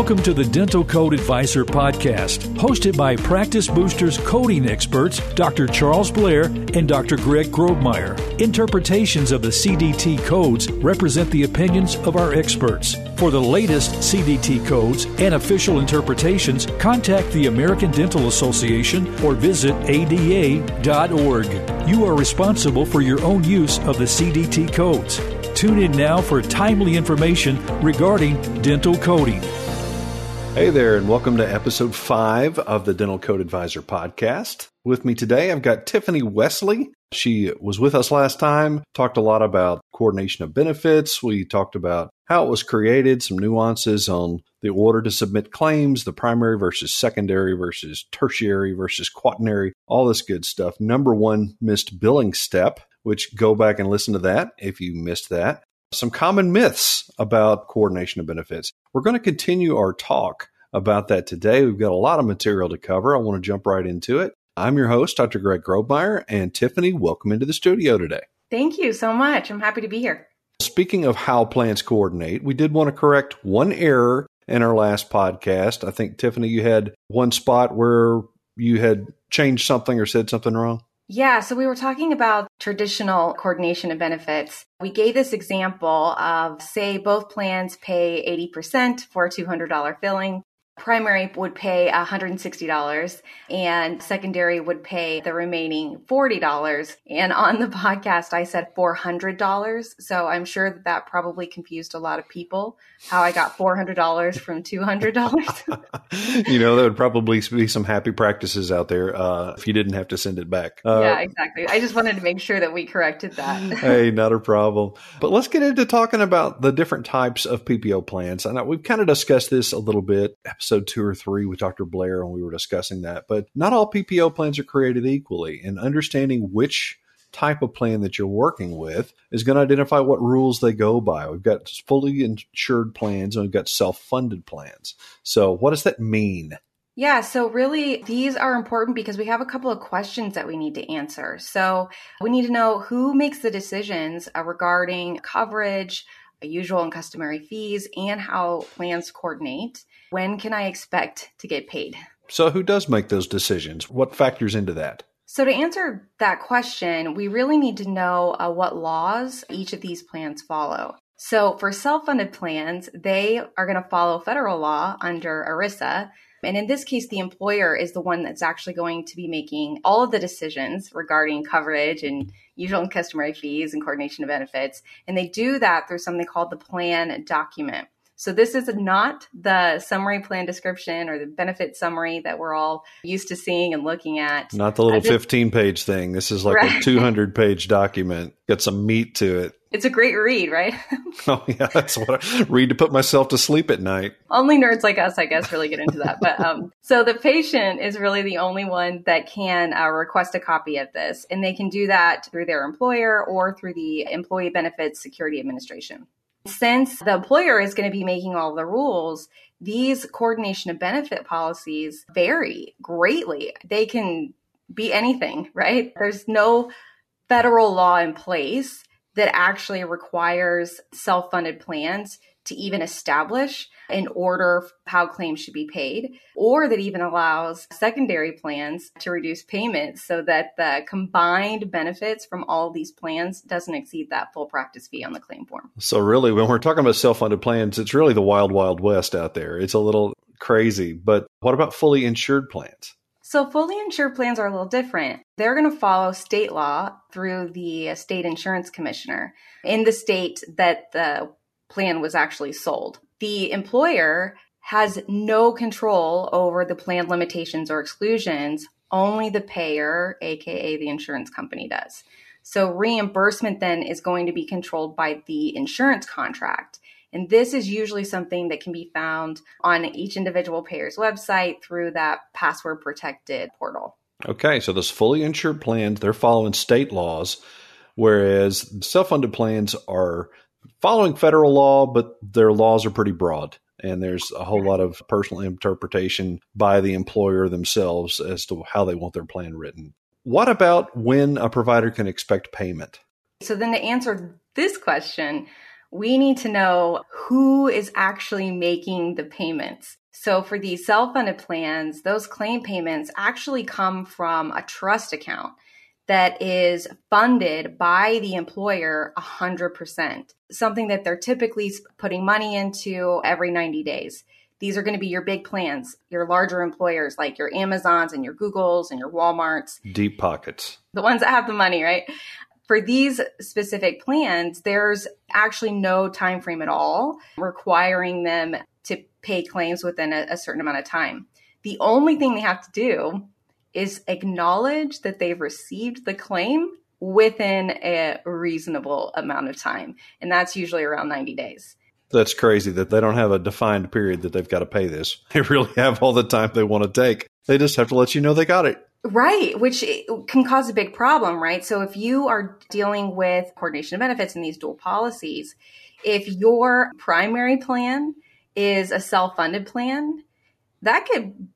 Welcome to the Dental Code Advisor podcast, hosted by Practice Booster's coding experts, Dr. Charles Blair and Dr. Greg Grobmeyer. Interpretations of the CDT codes represent the opinions of our experts. For the latest CDT codes and official interpretations, contact the American Dental Association or visit ADA.org. You are responsible for your own use of the CDT codes. Tune in now for timely information regarding dental coding. Hey there, and welcome to episode 5 of the Dental Code Advisor podcast. With me today, I've got Tiffany Wesley. She was with us last time, talked a lot about coordination of benefits. We talked about how it was created, some nuances on the order to submit claims, the primary versus secondary versus tertiary versus quaternary, all this good stuff. Number one missed billing step, which go back and listen to that if you missed that. Some common myths about coordination of benefits. We're going to continue our talk about that today. We've got a lot of material to cover. I want to jump right into it. I'm your host, Dr. Greg Grobmeyer, and Tiffany, welcome into the studio today. Thank you so much. I'm happy to be here. Speaking of how plans coordinate, we did want to correct one error in our last podcast. I think, Tiffany, you had one spot where you had changed something or said something wrong. Yeah, so we were talking about traditional coordination of benefits. We gave this example of, say, both plans pay 80% for a $200 filling. Primary would pay $160 and secondary would pay the remaining $40. And on the podcast, I said $400. So I'm sure that probably confused a lot of people how I got $400 from $200. You know, there would probably be some happy practices out there if you didn't have to send it back. Yeah, exactly. I just wanted to make sure that we corrected that. Hey, not a problem. But let's get into talking about the different types of PPO plans. I know we've kind of discussed this a little bit. Episode 2 or 3 with Dr. Blair, and we were discussing that. But not all PPO plans are created equally, and understanding which type of plan that you're working with is going to identify what rules they go by. We've got fully insured plans, and we've got self-funded plans. So what does that mean? Yeah, so really, these are important because we have a couple of questions that we need to answer. So we need to know who makes the decisions regarding coverage, usual and customary fees, and how plans coordinate. When can I expect to get paid? So who does make those decisions? What factors into that? So to answer that question, we really need to know what laws each of these plans follow. So for self-funded plans, they are going to follow federal law under ERISA. And in this case, the employer is the one that's actually going to be making all of the decisions regarding coverage and usual and customary fees and coordination of benefits. And they do that through something called the plan document. So this is not the summary plan description or the benefit summary that we're all used to seeing and looking at. Not the little 15-page thing. This is like a 200-page document. Got some meat to it. It's a great read, right? Oh, yeah. That's what I read to put myself to sleep at night. Only nerds like us, I guess, really get into that. But so the patient is really the only one that can request a copy of this. And they can do that through their employer or through the Employee Benefits Security Administration. Since the employer is going to be making all the rules, these coordination of benefit policies vary greatly. They can be anything, right? There's no federal law in place that actually requires self-funded plans to even establish an order for how claims should be paid, or that even allows secondary plans to reduce payments so that the combined benefits from all these plans doesn't exceed that full practice fee on the claim form. So really, when we're talking about self-funded plans, it's really the wild, wild west out there. It's a little crazy. But what about fully insured plans? So fully insured plans are a little different. They're going to follow state law through the state insurance commissioner in the state that the plan was actually sold. The employer has no control over the plan limitations or exclusions. Only the payer, aka the insurance company, does. So reimbursement then is going to be controlled by the insurance contract. And this is usually something that can be found on each individual payer's website through that password-protected portal. Okay, so those fully insured plans, they're following state laws, whereas self-funded plans are following federal law, but their laws are pretty broad. And there's a whole lot of personal interpretation by the employer themselves as to how they want their plan written. What about when a provider can expect payment? So then to answer this question, we need to know who is actually making the payments. So for these self-funded plans, those claim payments actually come from a trust account that is funded by the employer 100%, something that they're typically putting money into every 90 days. These are going to be your big plans, your larger employers like your Amazons and your Googles and your Walmarts. Deep pockets. The ones that have the money, right? For these specific plans, there's actually no time frame at all requiring them to pay claims within a certain amount of time. The only thing they have to do is acknowledge that they've received the claim within a reasonable amount of time. And that's usually around 90 days. That's crazy that they don't have a defined period that they've got to pay this. They really have all the time they want to take. They just have to let you know they got it. Right, which can cause a big problem, right? So if you are dealing with coordination of benefits in these dual policies, if your primary plan is a self-funded plan, that could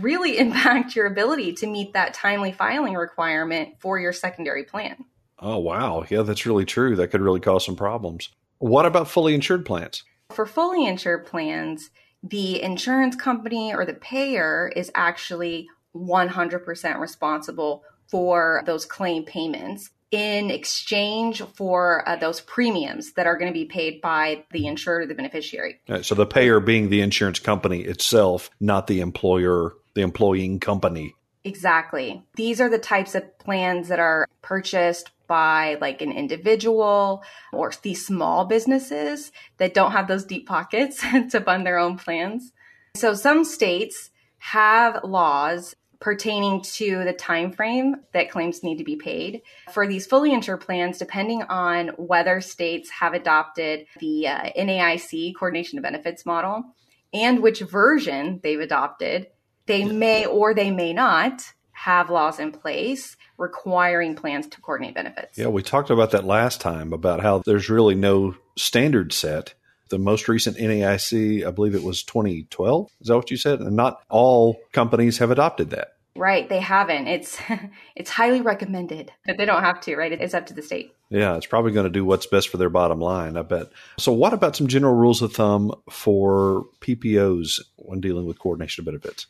really impact your ability to meet that timely filing requirement for your secondary plan. Oh, wow. Yeah, that's really true. That could really cause some problems. What about fully insured plans? For fully insured plans, the insurance company or the payer is actually 100% responsible for those claim payments in exchange for those premiums that are going to be paid by the insured or the beneficiary. All right, so the payer being the insurance company itself, not the employer, the employing company. Exactly. These are the types of plans that are purchased by like an individual or these small businesses that don't have those deep pockets to fund their own plans. So some states have laws pertaining to the time frame that claims need to be paid for these fully insured plans, depending on whether states have adopted the NAIC coordination of benefits model and which version they've adopted. They may or they may not have laws in place requiring plans to coordinate benefits. Yeah, we talked about that last time about how there's really no standard set. The most recent NAIC, I believe it was 2012. Is that what you said? And not all companies have adopted that. Right. They haven't. It's highly recommended, but they don't have to, right? It's up to the state. Yeah. It's probably going to do what's best for their bottom line, I bet. So what about some general rules of thumb for PPOs when dealing with coordination of benefits?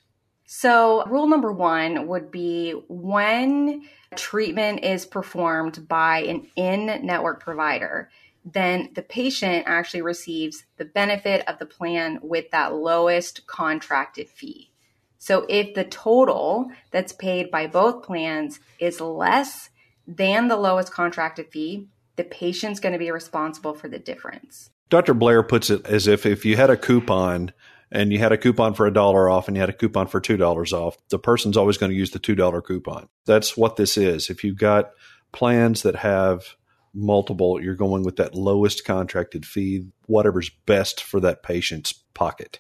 So rule number one would be when treatment is performed by an in-network provider, then the patient actually receives the benefit of the plan with that lowest contracted fee. So if the total that's paid by both plans is less than the lowest contracted fee, the patient's going to be responsible for the difference. Dr. Blair puts it as if you had a coupon and you had a coupon for $1 off and you had a coupon for $2 off, the person's always going to use the $2 coupon. That's what this is. If you've got plans that have multiple, you're going with that lowest contracted fee, whatever's best for that patient's pocket.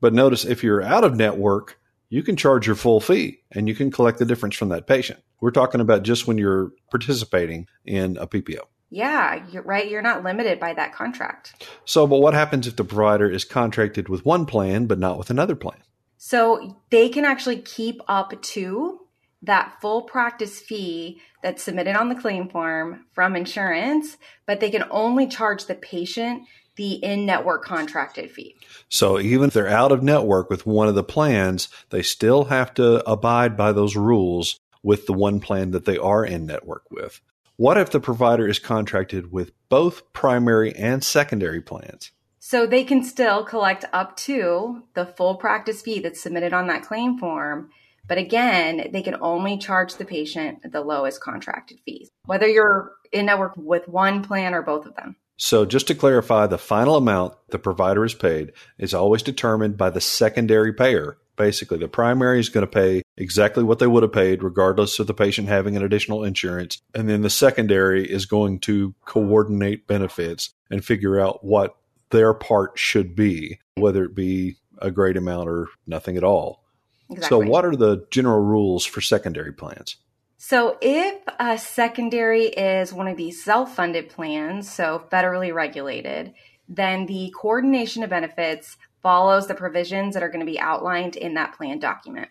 But notice if you're out of network, you can charge your full fee and you can collect the difference from that patient. We're talking about just when you're participating in a PPO. Yeah, you're right. You're not limited by that contract. So, but what happens if the provider is contracted with one plan, but not with another plan? So they can actually keep up to that full practice fee that's submitted on the claim form from insurance, but they can only charge the patient the in-network contracted fee. So even if they're out of network with one of the plans, they still have to abide by those rules with the one plan that they are in network with. What if the provider is contracted with both primary and secondary plans? So they can still collect up to the full practice fee that's submitted on that claim form. But again, they can only charge the patient the lowest contracted fees, whether you're in network with one plan or both of them. So just to clarify, the final amount the provider is paid is always determined by the secondary payer. Basically, the primary is going to pay exactly what they would have paid, regardless of the patient having an additional insurance. And then the secondary is going to coordinate benefits and figure out what their part should be, whether it be a great amount or nothing at all. Exactly. So what are the general rules for secondary plans? So if a secondary is one of these self-funded plans, so federally regulated, then the coordination of benefits follows the provisions that are going to be outlined in that plan document.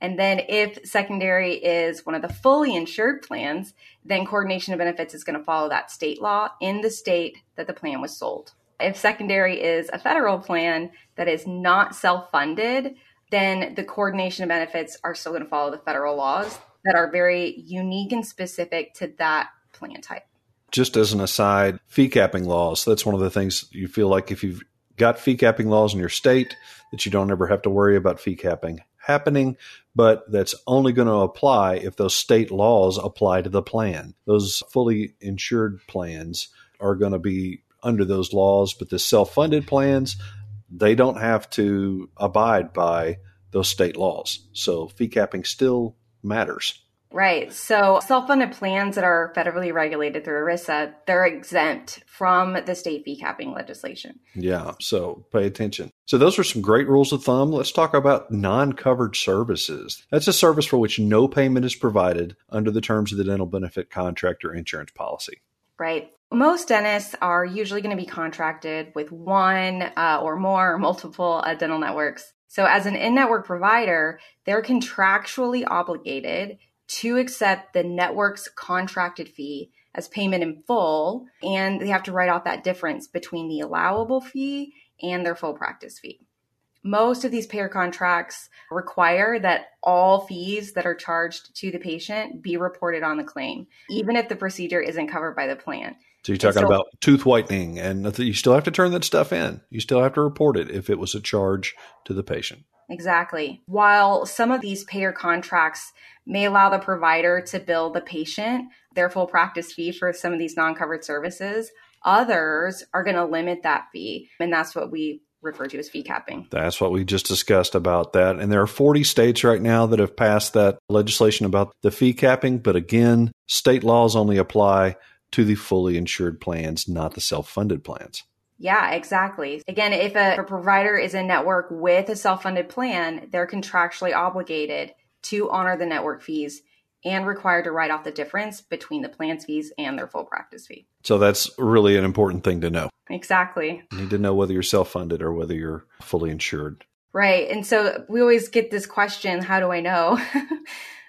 And then if secondary is one of the fully insured plans, then coordination of benefits is going to follow that state law in the state that the plan was sold. If secondary is a federal plan that is not self-funded, then the coordination of benefits are still going to follow the federal laws that are very unique and specific to that plan type. Just as an aside, fee capping laws, that's one of the things you feel like if you've got fee capping laws in your state, that you don't ever have to worry about fee capping happening, but that's only going to apply if those state laws apply to the plan. Those fully insured plans are going to be under those laws, but the self-funded plans, they don't have to abide by those state laws. So fee capping still matters. Right. So self-funded plans that are federally regulated through ERISA, they're exempt from the state fee capping legislation. Yeah. So pay attention. So those are some great rules of thumb. Let's talk about non-covered services. That's a service for which no payment is provided under the terms of the dental benefit contract or insurance policy. Right. Most dentists are usually going to be contracted with one or more or multiple dental networks. So as an in-network provider, they're contractually obligated to accept the network's contracted fee as payment in full, and they have to write off that difference between the allowable fee and their full practice fee. Most of these payer contracts require that all fees that are charged to the patient be reported on the claim, even if the procedure isn't covered by the plan. So you're talking about tooth whitening, and you still have to turn that stuff in. You still have to report it if it was a charge to the patient. Exactly. While some of these payer contracts may allow the provider to bill the patient their full practice fee for some of these non-covered services, others are going to limit that fee. And that's what we refer to as fee capping. That's what we just discussed about that. And there are 40 states right now that have passed that legislation about the fee capping. But again, state laws only apply to the fully insured plans, not the self-funded plans. Yeah, exactly. Again, if a provider is in network with a self-funded plan, they're contractually obligated to honor the network fees and required to write off the difference between the plan's fees and their full practice fee. So that's really an important thing to know. Exactly. You need to know whether you're self-funded or whether you're fully insured. Right. And so we always get this question, how do I know?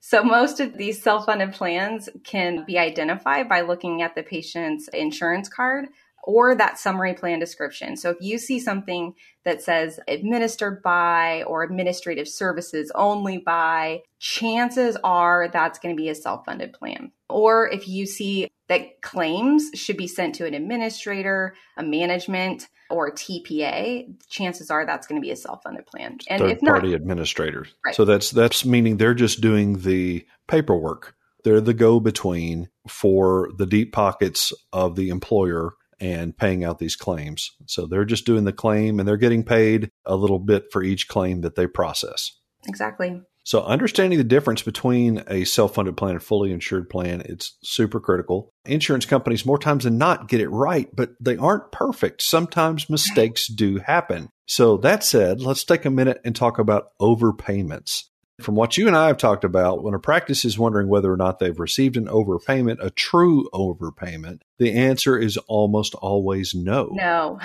So most of these self-funded plans can be identified by looking at the patient's insurance card or that summary plan description. So if you see something that says administered by or administrative services only by, chances are that's going to be a self-funded plan. Or if you see that claims should be sent to an administrator, a management, or a TPA, chances are that's going to be a self-funded plan. And third party administrators. Right. So that's meaning they're just doing the paperwork. They're the go-between for the deep pockets of the employer and paying out these claims. So they're just doing the claim and they're getting paid a little bit for each claim that they process. Exactly. So understanding the difference between a self-funded plan and fully insured plan, it's super critical. Insurance companies more times than not get it right, but they aren't perfect. Sometimes mistakes do happen. So that said, let's take a minute and talk about overpayments. From what you and I have talked about, when a practice is wondering whether or not they've received an overpayment, a true overpayment, the answer is almost always no. No.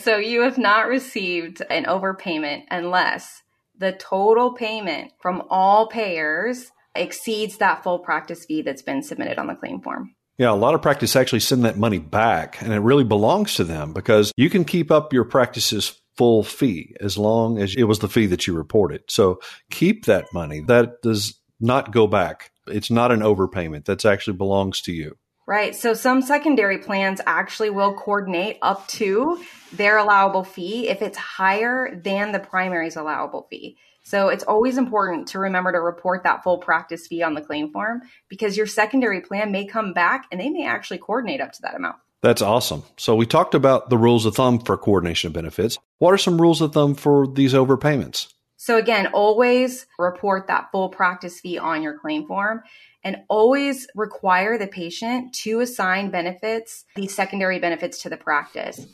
So you have not received an overpayment unless the total payment from all payers exceeds that full practice fee that's been submitted on the claim form. Yeah, a lot of practices actually send that money back, and it really belongs to them because you can keep up your practice's full fee as long as it was the fee that you reported. So keep that money. That does not go back. It's not an overpayment. That actually belongs to you. Right. So some secondary plans actually will coordinate up to their allowable fee if it's higher than the primary's allowable fee. So it's always important to remember to report that full practice fee on the claim form because your secondary plan may come back and they may actually coordinate up to that amount. That's awesome. So we talked about the rules of thumb for coordination of benefits. What are some rules of thumb for these overpayments? So again, always report that full practice fee on your claim form and always require the patient to assign benefits, these secondary benefits to the practice.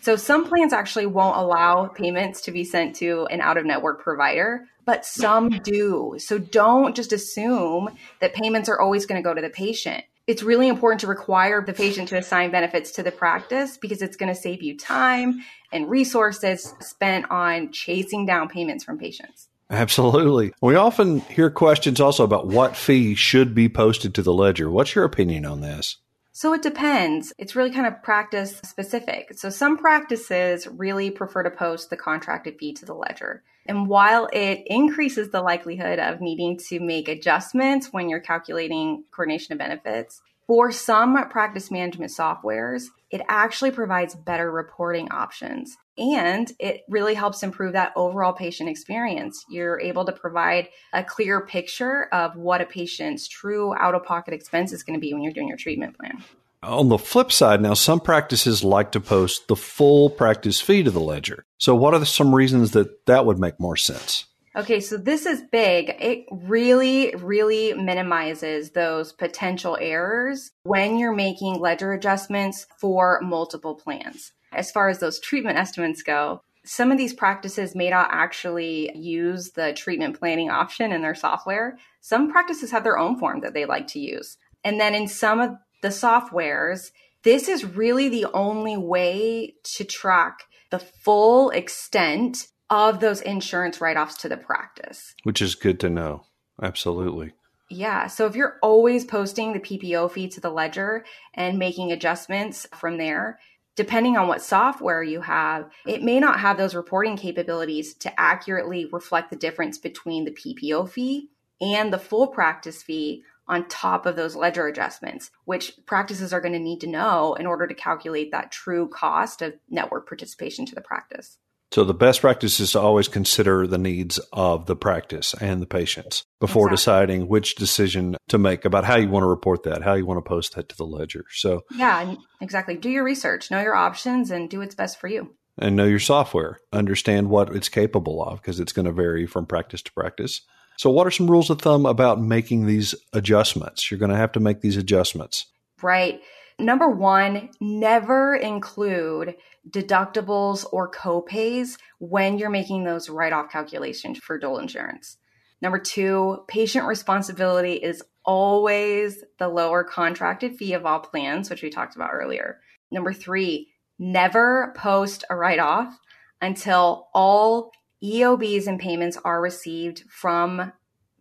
So some plans actually won't allow payments to be sent to an out-of-network provider, but some do. So don't just assume that payments are always going to go to the patient. It's really important to require the patient to assign benefits to the practice because it's going to save you time and resources spent on chasing down payments from patients. Absolutely. We often hear questions also about what fee should be posted to the ledger. What's your opinion on this? So it depends. It's really kind of practice specific. So some practices really prefer to post the contracted fee to the ledger. And while it increases the likelihood of needing to make adjustments when you're calculating coordination of benefits, for some practice management softwares, it actually provides better reporting options. And it really helps improve that overall patient experience. You're able to provide a clear picture of what a patient's true out-of-pocket expense is going to be when you're doing your treatment plan. On the flip side, now, some practices like to post the full practice fee to the ledger. So what are some reasons that would make more sense? Okay, so this is big. It really, really minimizes those potential errors when you're making ledger adjustments for multiple plans. As far as those treatment estimates go, some of these practices may not actually use the treatment planning option in their software. Some practices have their own form that they like to use. And then in some of the softwares, this is really the only way to track the full extent of those insurance write-offs to the practice. Which is good to know. Absolutely. Yeah. So if you're always posting the PPO fee to the ledger and making adjustments from there, depending on what software you have, it may not have those reporting capabilities to accurately reflect the difference between the PPO fee and the full practice fee on top of those ledger adjustments, which practices are going to need to know in order to calculate that true cost of network participation to the practice. So the best practice is to always consider the needs of the practice and the patients before deciding which decision to make about how you want to report that, how you want to post that to the ledger. So yeah, exactly. Do your research, know your options, and do what's best for you. And know your software. Understand what it's capable of because it's going to vary from practice to practice. So what are some rules of thumb about making these adjustments? You're going to have to make these adjustments. Right. Number one, never include deductibles or copays when you're making those write-off calculations for dual insurance. Number two, patient responsibility is always the lower contracted fee of all plans, which we talked about earlier. Number three, never post a write-off until all EOBs and payments are received from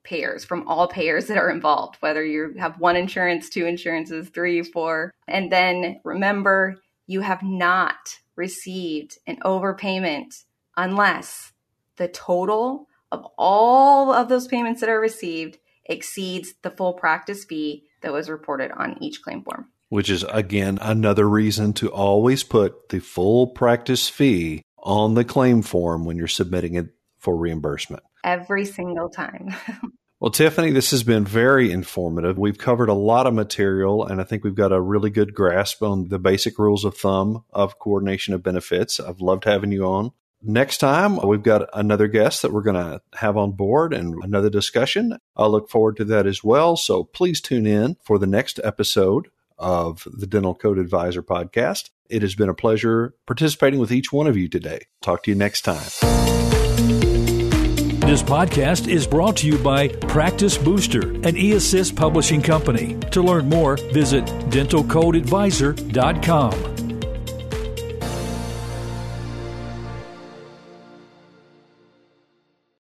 payers, from all payers that are involved, whether you have one insurance, two insurances, three, four. And then remember, you have not received an overpayment unless the total of all of those payments that are received exceeds the full practice fee that was reported on each claim form. Which is, again, another reason to always put the full practice fee on the claim form when you're submitting it for reimbursement. Every single time. Well, Tiffany, this has been very informative. We've covered a lot of material, and I think we've got a really good grasp on the basic rules of thumb of coordination of benefits. I've loved having you on. Next time, we've got another guest that we're going to have on board and another discussion. I look forward to that as well. So please tune in for the next episode of the Dental Code Advisor podcast. It has been a pleasure participating with each one of you today. Talk to you next time. This podcast is brought to you by Practice Booster, an eAssist publishing company. To learn more, visit DentalCodeAdvisor.com.